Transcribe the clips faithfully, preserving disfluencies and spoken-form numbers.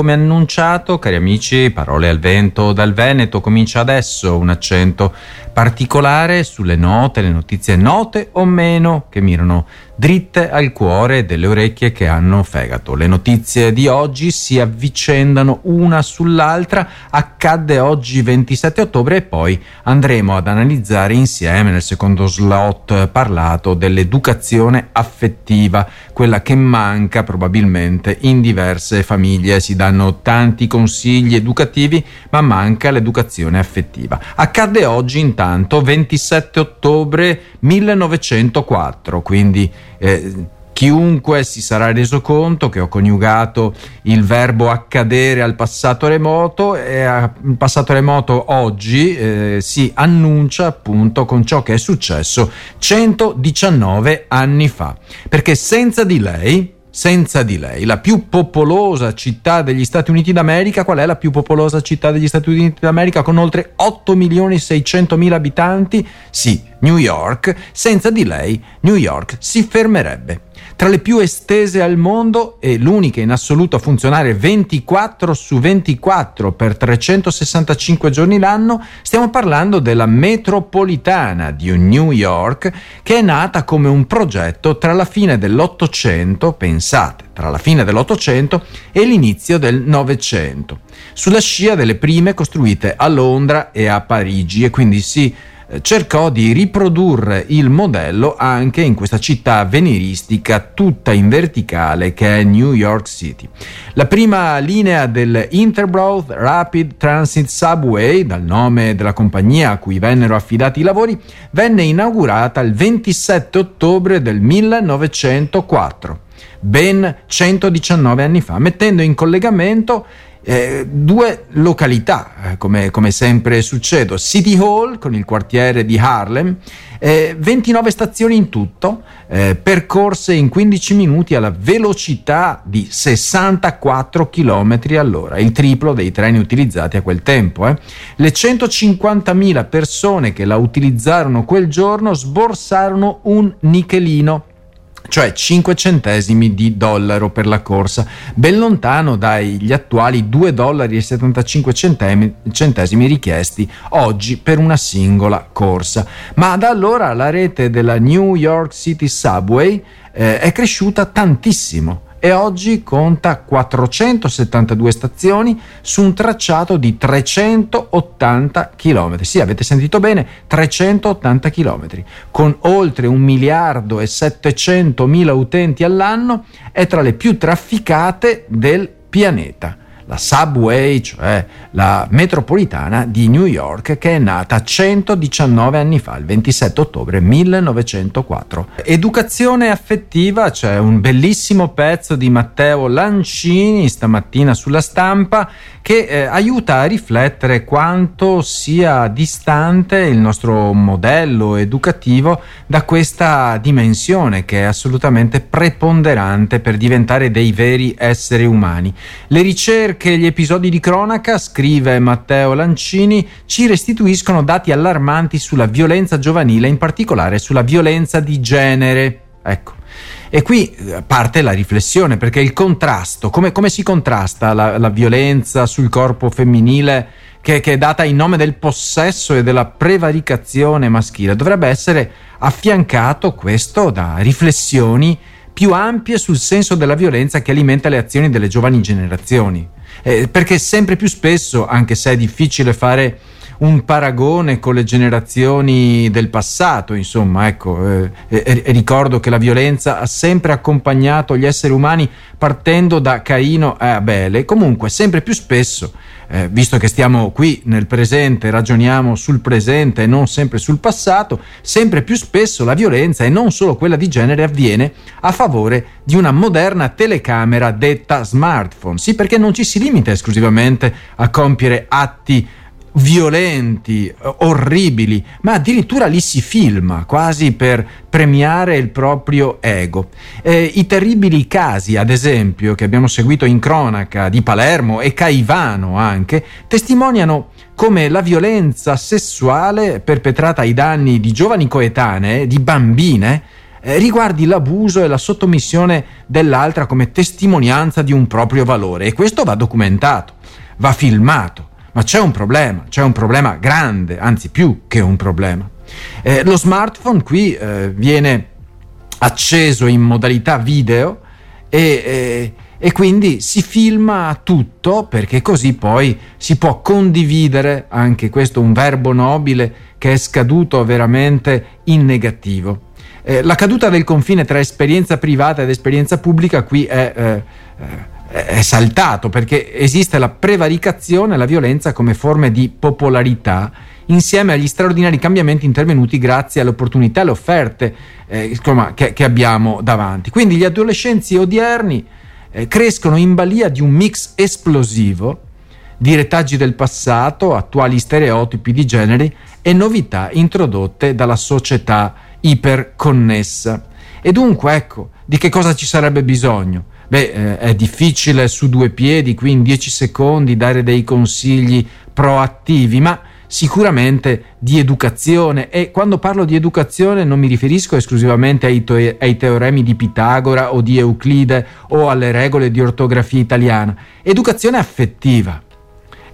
Come annunciato, cari amici, Parole al vento dal Veneto comincia adesso, un accento particolare sulle note, le notizie note o meno che mirano dritte al cuore delle orecchie che hanno fegato. Le notizie di oggi si avvicendano una sull'altra, accadde oggi ventisette ottobre e poi andremo ad analizzare insieme nel secondo slot parlato dell'educazione affettiva, quella che manca probabilmente in diverse famiglie. Si danno tanti consigli educativi ma manca l'educazione affettiva. Accadde oggi intanto ventisette ottobre millenovecentoquattro, quindi Eh, chiunque si sarà reso conto che ho coniugato il verbo accadere al passato remoto, e a passato remoto oggi eh, si annuncia appunto con ciò che è successo centodiciannove anni fa, perché senza di lei Senza di lei, la più popolosa città degli Stati Uniti d'America, qual è la più popolosa città degli Stati Uniti d'America con oltre otto milioni seicentomila abitanti? Sì, New York. Senza di lei New York si fermerebbe. Tra le più estese al mondo e l'unica in assoluto a funzionare ventiquattro su ventiquattro per trecentosessantacinque giorni l'anno, stiamo parlando della metropolitana di New York, che è nata come un progetto tra la fine dell'Ottocento, pensate, tra la fine dell'Ottocento e l'inizio del Novecento, sulla scia delle prime costruite a Londra e a Parigi, e quindi si cercò di riprodurre il modello anche in questa città avveniristica tutta in verticale che è New York City. La prima linea del Interborough Rapid Transit Subway, dal nome della compagnia a cui vennero affidati i lavori, venne inaugurata il ventisette ottobre del millenovecentoquattro, ben centodiciannove anni fa, mettendo in collegamento Eh, due località, eh, come, come sempre succede, City Hall con il quartiere di Harlem, eh, ventinove stazioni in tutto, eh, percorse in quindici minuti alla velocità di sessantaquattro chilometri all'ora, il triplo dei treni utilizzati a quel tempo. Eh. Le centocinquantamila persone che la utilizzarono quel giorno sborsarono un nichelino, cioè cinque centesimi di dollaro per la corsa, ben lontano dagli attuali due dollari e settantacinque centesimi richiesti oggi per una singola corsa. Ma da allora la rete della New York City Subway eh, è cresciuta tantissimo e oggi conta quattrocentosettantadue stazioni su un tracciato di trecentottanta chilometri. Sì, avete sentito bene, trecentottanta chilometri. Con oltre un miliardo e settecentomila utenti all'anno è tra le più trafficate del pianeta. La Subway, cioè la metropolitana di New York, che è nata centodiciannove anni fa, il ventisette ottobre millenovecentoquattro. Educazione affettiva, c'è un bellissimo pezzo di Matteo Lancini stamattina sulla Stampa che eh, aiuta a riflettere quanto sia distante il nostro modello educativo da questa dimensione che è assolutamente preponderante per diventare dei veri esseri umani. Le ricerche che gli episodi di cronaca, scrive Matteo Lancini, ci restituiscono dati allarmanti sulla violenza giovanile, in particolare sulla violenza di genere. Ecco. E qui parte la riflessione, perché il contrasto, come, come si contrasta la, la violenza sul corpo femminile che, che è data in nome del possesso e della prevaricazione maschile? Dovrebbe essere affiancato questo da riflessioni più ampie sul senso della violenza che alimenta le azioni delle giovani generazioni. Eh, perché sempre più spesso, anche se è difficile fare un paragone con le generazioni del passato, insomma, ecco, eh, eh, ricordo che la violenza ha sempre accompagnato gli esseri umani partendo da Caino e Abele. Comunque, sempre più spesso, eh, visto che stiamo qui nel presente, ragioniamo sul presente e non sempre sul passato, sempre più spesso la violenza, e non solo quella di genere, avviene a favore di una moderna telecamera detta smartphone. Sì, perché non ci si limita esclusivamente a compiere atti violenti, orribili, ma addirittura li si filma quasi per premiare il proprio ego. Eh, i terribili casi, ad esempio, che abbiamo seguito in cronaca di Palermo e Caivano anche, testimoniano come la violenza sessuale perpetrata ai danni di giovani coetanee, di bambine, eh, riguardi l'abuso e la sottomissione dell'altra come testimonianza di un proprio valore, e questo va documentato, va filmato. Ma c'è un problema, c'è un problema grande, anzi più che un problema. Eh, lo smartphone qui eh, viene acceso in modalità video e, e, e quindi si filma tutto, perché così poi si può condividere, anche questo un verbo nobile che è scaduto veramente in negativo. Eh, la caduta del confine tra esperienza privata ed esperienza pubblica qui è... Eh, eh, è saltato, perché esiste la prevaricazione e la violenza come forme di popolarità, insieme agli straordinari cambiamenti intervenuti grazie alle opportunità e alle offerte eh, che, che abbiamo davanti. Quindi gli adolescenti odierni eh, crescono in balia di un mix esplosivo di retaggi del passato, attuali stereotipi di generi e novità introdotte dalla società iperconnessa. E dunque, ecco, di che cosa ci sarebbe bisogno? Beh, eh, è difficile su due piedi, qui in dieci secondi, dare dei consigli proattivi, ma sicuramente di educazione. E quando parlo di educazione non mi riferisco esclusivamente ai, to- ai teoremi di Pitagora o di Euclide o alle regole di ortografia italiana. Educazione affettiva.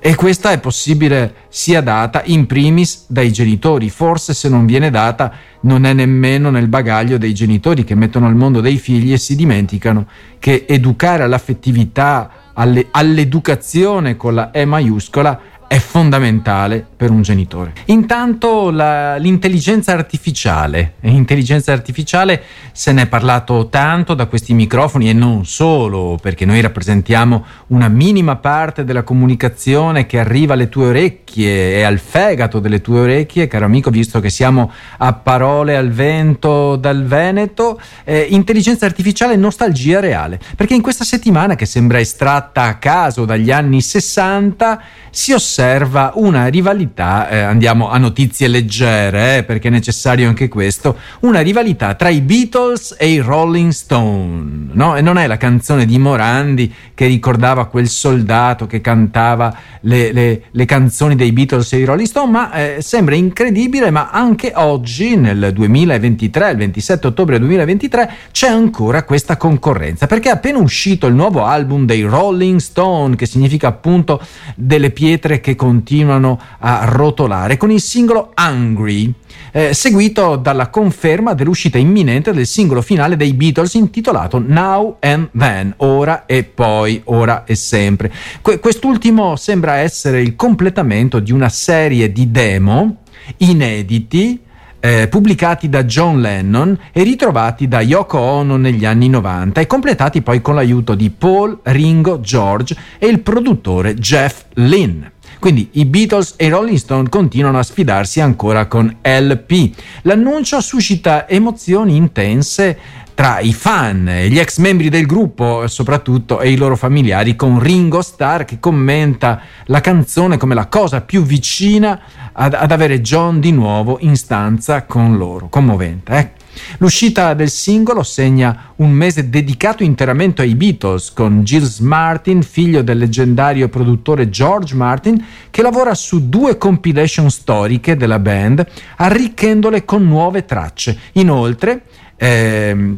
E questa è possibile sia data in primis dai genitori, forse se non viene data non è nemmeno nel bagaglio dei genitori, che mettono al mondo dei figli e si dimenticano che educare all'affettività, alle, all'educazione con la E maiuscola è fondamentale per un genitore. Intanto la, l'intelligenza artificiale, l'intelligenza artificiale se ne è parlato tanto da questi microfoni, e non solo, perché noi rappresentiamo una minima parte della comunicazione che arriva alle tue orecchie e al fegato delle tue orecchie, caro amico, visto che siamo a Parole al vento dal Veneto. Eh, intelligenza artificiale e nostalgia reale, perché in questa settimana, che sembra estratta a caso dagli anni sessanta, si osserva osserva una rivalità, eh, andiamo a notizie leggere, eh, perché è necessario anche questo, una rivalità tra i Beatles e i Rolling Stone, no? E non è la canzone di Morandi che ricordava quel soldato che cantava le, le, le canzoni dei Beatles e i Rolling Stone, ma eh, sembra incredibile, ma anche oggi, nel duemilaventitré, il ventisette ottobre duemilaventitré, c'è ancora questa concorrenza, perché è appena uscito il nuovo album dei Rolling Stone, che significa appunto delle pietre che continuano a rotolare, con il singolo Angry, eh, seguito dalla conferma dell'uscita imminente del singolo finale dei Beatles intitolato Now and Then, ora e poi, ora e sempre. Que- quest'ultimo sembra essere il completamento di una serie di demo inediti Eh, pubblicati da John Lennon e ritrovati da Yoko Ono negli anni novanta, e completati poi con l'aiuto di Paul, Ringo, George e il produttore Jeff Lynne. Quindi i Beatles e i Rolling Stone continuano a sfidarsi ancora con L P. L'annuncio suscita emozioni intense tra i fan, gli ex membri del gruppo soprattutto, e i loro familiari, con Ringo Starr che commenta la canzone come la cosa più vicina ad, ad avere John di nuovo in stanza con loro. Commovente, eh? L'uscita del singolo segna un mese dedicato interamente ai Beatles, con Giles Martin, figlio del leggendario produttore George Martin, che lavora su due compilation storiche della band, arricchendole con nuove tracce. Inoltre Eh,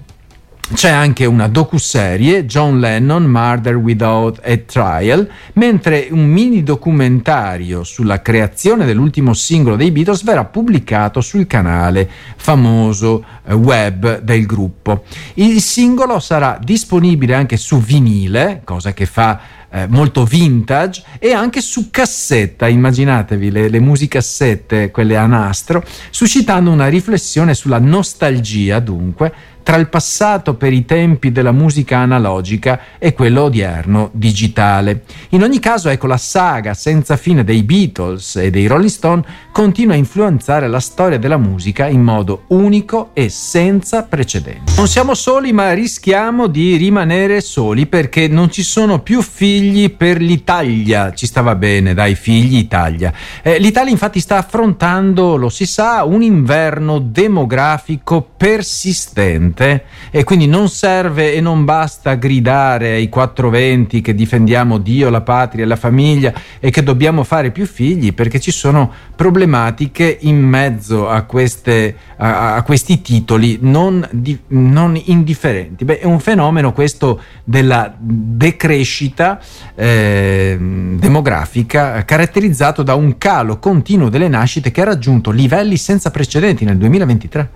c'è anche una docuserie, John Lennon, Murder Without a Trial, mentre un mini documentario sulla creazione dell'ultimo singolo dei Beatles verrà pubblicato sul canale famoso web del gruppo. Il singolo sarà disponibile anche su vinile, cosa che fa eh, molto vintage, e anche su cassetta, immaginatevi le, le musicassette, quelle a nastro, suscitando una riflessione sulla nostalgia, dunque, tra il passato per i tempi della musica analogica e quello odierno digitale. In ogni caso, ecco, la saga senza fine dei Beatles e dei Rolling Stone continua a influenzare la storia della musica in modo unico e senza precedenti. Non siamo soli, ma rischiamo di rimanere soli, perché non ci sono più figli per l'Italia. Ci stava bene, dai, figli Italia. Eh, L'Italia infatti sta affrontando, lo si sa, un inverno demografico persistente. niente, e quindi non serve e non basta gridare ai quattro venti che difendiamo Dio, la patria, la famiglia e che dobbiamo fare più figli, perché ci sono problematiche in mezzo a, queste, a, a questi titoli non, di, non indifferenti. Beh, è un fenomeno questo della decrescita eh, demografica, caratterizzato da un calo continuo delle nascite che ha raggiunto livelli senza precedenti nel duemilaventitré.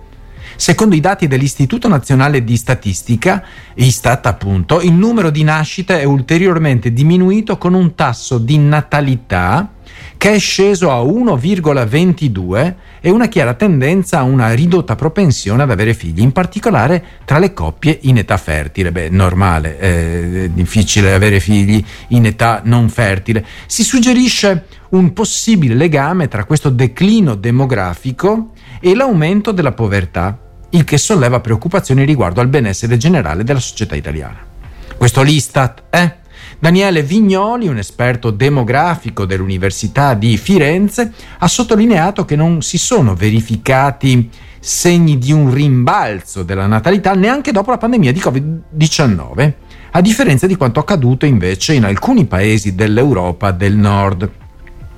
Secondo i dati dell'Istituto Nazionale di Statistica, Istat appunto, il numero di nascite è ulteriormente diminuito con un tasso di natalità che è sceso a uno virgola ventidue e una chiara tendenza a una ridotta propensione ad avere figli, in particolare tra le coppie in età fertile. Beh, normale, è difficile avere figli in età non fertile. Si suggerisce un possibile legame tra questo declino demografico e l'aumento della povertà, il che solleva preoccupazioni riguardo al benessere generale della società italiana. Questo l'Istat, eh? Daniele Vignoli, un esperto demografico dell'Università di Firenze, ha sottolineato che non si sono verificati segni di un rimbalzo della natalità neanche dopo la pandemia di covid diciannove, a differenza di quanto accaduto invece in alcuni paesi dell'Europa del Nord.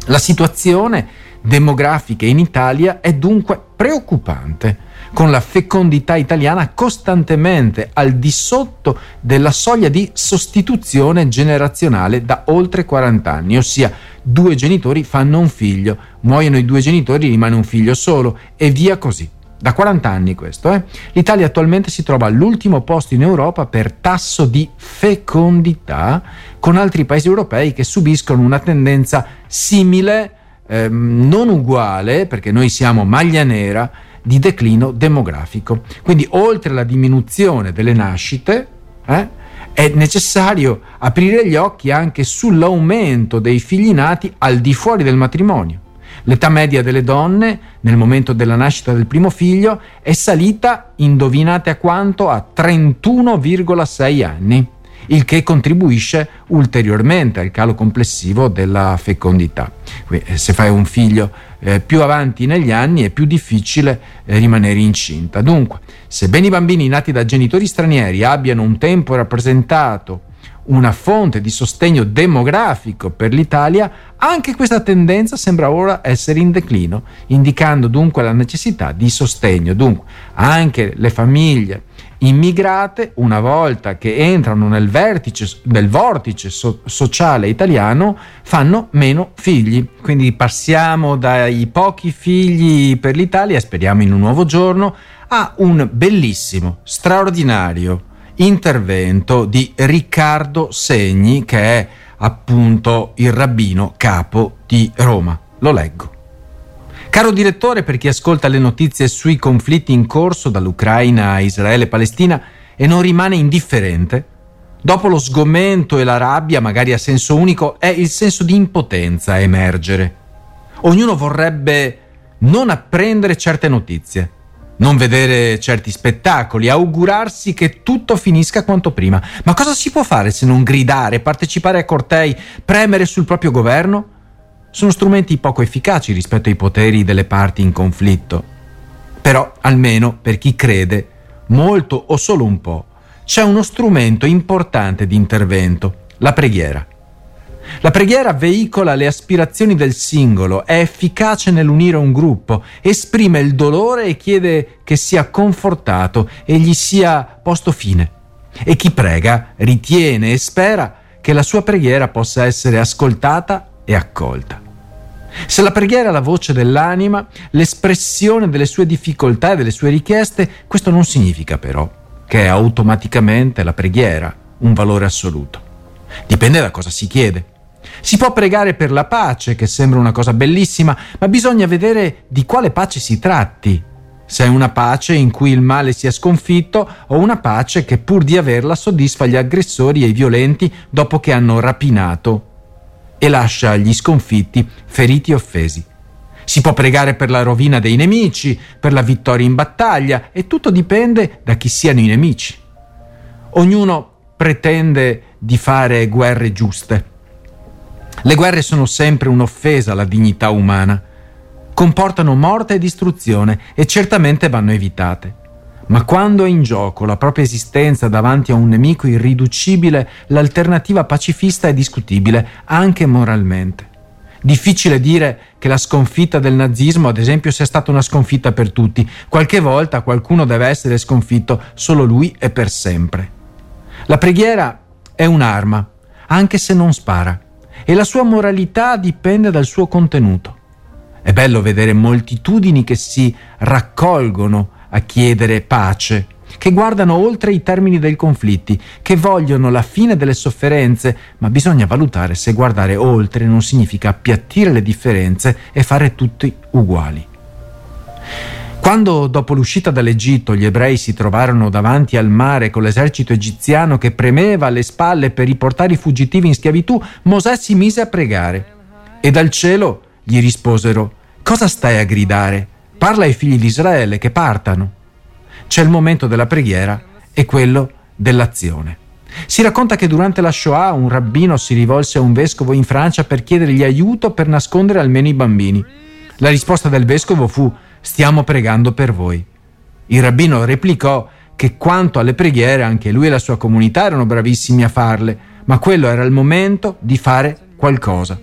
La situazione demografica in Italia è dunque preoccupante, con la fecondità italiana costantemente al di sotto della soglia di sostituzione generazionale da oltre quaranta anni, ossia due genitori fanno un figlio, muoiono i due genitori, rimane un figlio solo e via così. Da quaranta anni questo, eh? L'Italia attualmente si trova all'ultimo posto in Europa per tasso di fecondità, con altri paesi europei che subiscono una tendenza simile, ehm, non uguale, perché noi siamo maglia nera, di declino demografico. Quindi oltre alla diminuzione delle nascite eh, è necessario aprire gli occhi anche sull'aumento dei figli nati al di fuori del matrimonio. L'età media delle donne nel momento della nascita del primo figlio è salita, indovinate a quanto, a trentuno virgola sei anni, il che contribuisce ulteriormente al calo complessivo della fecondità. Quindi, se fai un figlio eh, più avanti negli anni è più difficile eh, rimanere incinta. Dunque, sebbene i bambini nati da genitori stranieri abbiano un tempo rappresentato una fonte di sostegno demografico per l'Italia, anche questa tendenza sembra ora essere in declino, indicando dunque la necessità di sostegno. Dunque, anche le famiglie immigrate, una volta che entrano nel vertice, nel vortice so- sociale italiano, fanno meno figli. Quindi passiamo dai pochi figli per l'Italia, speriamo in un nuovo giorno, a un bellissimo, straordinario intervento di Riccardo Segni, che è appunto il rabbino capo di Roma. Lo leggo. Caro direttore, per chi ascolta le notizie sui conflitti in corso dall'Ucraina a Israele e Palestina e non rimane indifferente, dopo lo sgomento e la rabbia, magari a senso unico, è il senso di impotenza a emergere. Ognuno vorrebbe non apprendere certe notizie, non vedere certi spettacoli, augurarsi che tutto finisca quanto prima. Ma cosa si può fare se non gridare, partecipare a cortei, premere sul proprio governo? Sono strumenti poco efficaci rispetto ai poteri delle parti in conflitto. Però, almeno per chi crede, molto o solo un po', c'è uno strumento importante di intervento, la preghiera. La preghiera veicola le aspirazioni del singolo, è efficace nell'unire un gruppo, esprime il dolore e chiede che sia confortato e gli sia posto fine. E chi prega ritiene e spera che la sua preghiera possa essere ascoltata e accolta. Se la preghiera è la voce dell'anima, l'espressione delle sue difficoltà e delle sue richieste, questo non significa però che è automaticamente la preghiera un valore assoluto. Dipende da cosa si chiede. Si può pregare per la pace, che sembra una cosa bellissima, ma bisogna vedere di quale pace si tratti. Se è una pace in cui il male sia sconfitto o una pace che pur di averla soddisfa gli aggressori e i violenti dopo che hanno rapinato e lascia gli sconfitti, feriti e offesi. Si può pregare per la rovina dei nemici, per la vittoria in battaglia, e tutto dipende da chi siano i nemici. Ognuno pretende di fare guerre giuste. Le guerre sono sempre un'offesa alla dignità umana, comportano morte e distruzione e certamente vanno evitate. Ma quando è in gioco la propria esistenza davanti a un nemico irriducibile, l'alternativa pacifista è discutibile, anche moralmente. Difficile dire che la sconfitta del nazismo, ad esempio, sia stata una sconfitta per tutti. Qualche volta qualcuno deve essere sconfitto, solo lui e per sempre. La preghiera è un'arma, anche se non spara, e la sua moralità dipende dal suo contenuto. È bello vedere moltitudini che si raccolgono a chiedere pace, che guardano oltre i termini dei conflitti, che vogliono la fine delle sofferenze, ma bisogna valutare se guardare oltre non significa appiattire le differenze e fare tutti uguali. Quando dopo l'uscita dall'Egitto gli ebrei si trovarono davanti al mare con l'esercito egiziano che premeva alle spalle per riportare i fuggitivi in schiavitù, Mosè si mise a pregare e dal cielo gli risposero: «Cosa stai a gridare? Parla ai figli di Israele che partano». C'è il momento della preghiera e quello dell'azione. Si racconta che durante la Shoah un rabbino si rivolse a un vescovo in Francia per chiedergli aiuto per nascondere almeno i bambini. La risposta del vescovo fu: «Stiamo pregando per voi». Il rabbino replicò che quanto alle preghiere anche lui e la sua comunità erano bravissimi a farle, ma quello era il momento di fare qualcosa.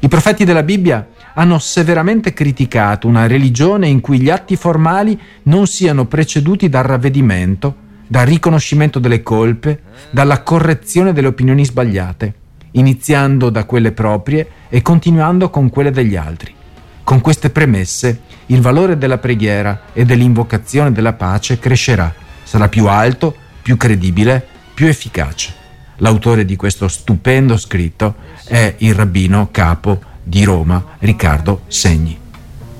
I profeti della Bibbia hanno severamente criticato una religione in cui gli atti formali non siano preceduti dal ravvedimento, dal riconoscimento delle colpe, dalla correzione delle opinioni sbagliate, iniziando da quelle proprie e continuando con quelle degli altri. Con queste premesse, il valore della preghiera e dell'invocazione della pace crescerà, sarà più alto, più credibile, più efficace. L'autore di questo stupendo scritto è il rabbino capo di Roma, Riccardo Segni.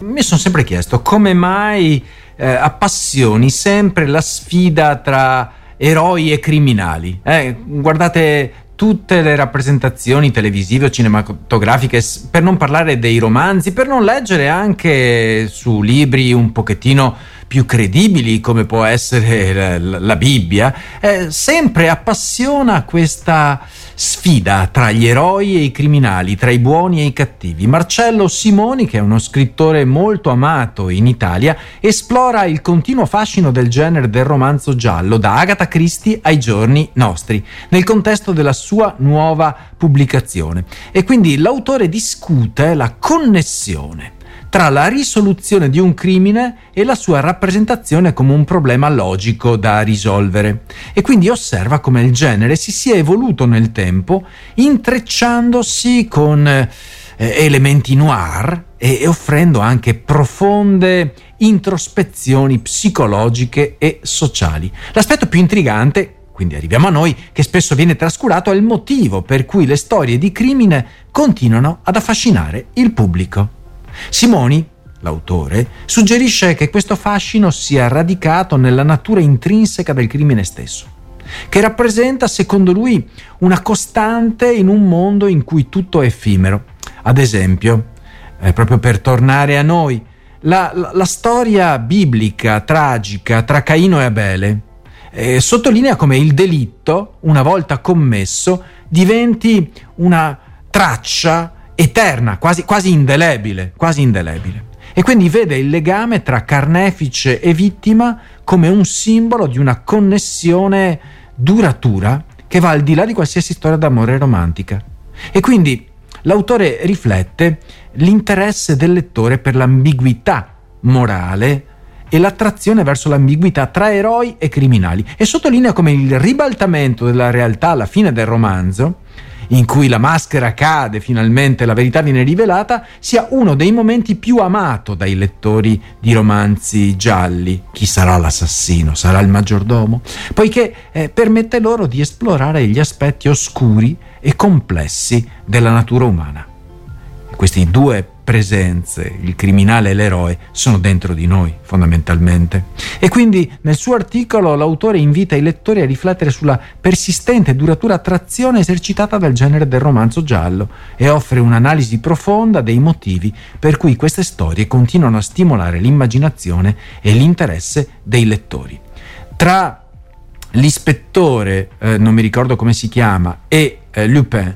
Mi sono sempre chiesto come mai eh, appassioni sempre la sfida tra eroi e criminali. Eh, guardate tutte le rappresentazioni televisive o cinematografiche, per non parlare dei romanzi, per non leggere anche su libri un pochettino più credibili come può essere la, la Bibbia, eh, sempre appassiona questa sfida tra gli eroi e i criminali, tra i buoni e i cattivi. Marcello Simoni, che è uno scrittore molto amato in Italia, esplora il continuo fascino del genere del romanzo giallo, da Agatha Christie ai giorni nostri, nel contesto della sua nuova pubblicazione. E quindi l'autore discute la connessione tra la risoluzione di un crimine e la sua rappresentazione come un problema logico da risolvere, e quindi osserva come il genere si sia evoluto nel tempo, intrecciandosi con eh, elementi noir e, e offrendo anche profonde introspezioni psicologiche e sociali. L'aspetto più intrigante, quindi arriviamo a noi, che spesso viene trascurato, è il motivo per cui le storie di crimine continuano ad affascinare il pubblico. Simoni, l'autore, suggerisce che questo fascino sia radicato nella natura intrinseca del crimine stesso, che rappresenta, secondo lui, una costante in un mondo in cui tutto è effimero. Ad esempio, eh, proprio per tornare a noi, la, la, la storia biblica tragica tra Caino e Abele eh, sottolinea come il delitto, una volta commesso, diventi una traccia eterna, quasi, quasi indelebile, quasi indelebile. E quindi vede il legame tra carnefice e vittima come un simbolo di una connessione duratura che va al di là di qualsiasi storia d'amore romantica. E quindi l'autore riflette l'interesse del lettore per l'ambiguità morale e l'attrazione verso l'ambiguità tra eroi e criminali, e sottolinea come il ribaltamento della realtà alla fine del romanzo, in cui la maschera cade, finalmente la verità viene rivelata, sia uno dei momenti più amato dai lettori di romanzi gialli. Chi sarà l'assassino? Sarà il maggiordomo? Poiché eh, permette loro di esplorare gli aspetti oscuri e complessi della natura umana. Queste due presenze, il criminale e l'eroe, sono dentro di noi fondamentalmente. E quindi nel suo articolo l'autore invita i lettori a riflettere sulla persistente e duratura attrazione esercitata dal genere del romanzo giallo e offre un'analisi profonda dei motivi per cui queste storie continuano a stimolare l'immaginazione e l'interesse dei lettori. Tra l'ispettore, eh, non mi ricordo come si chiama, e eh, Lupin,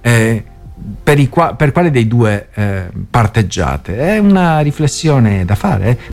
eh, Per, i qua- per quale dei due eh, parteggiate? È una riflessione da fare.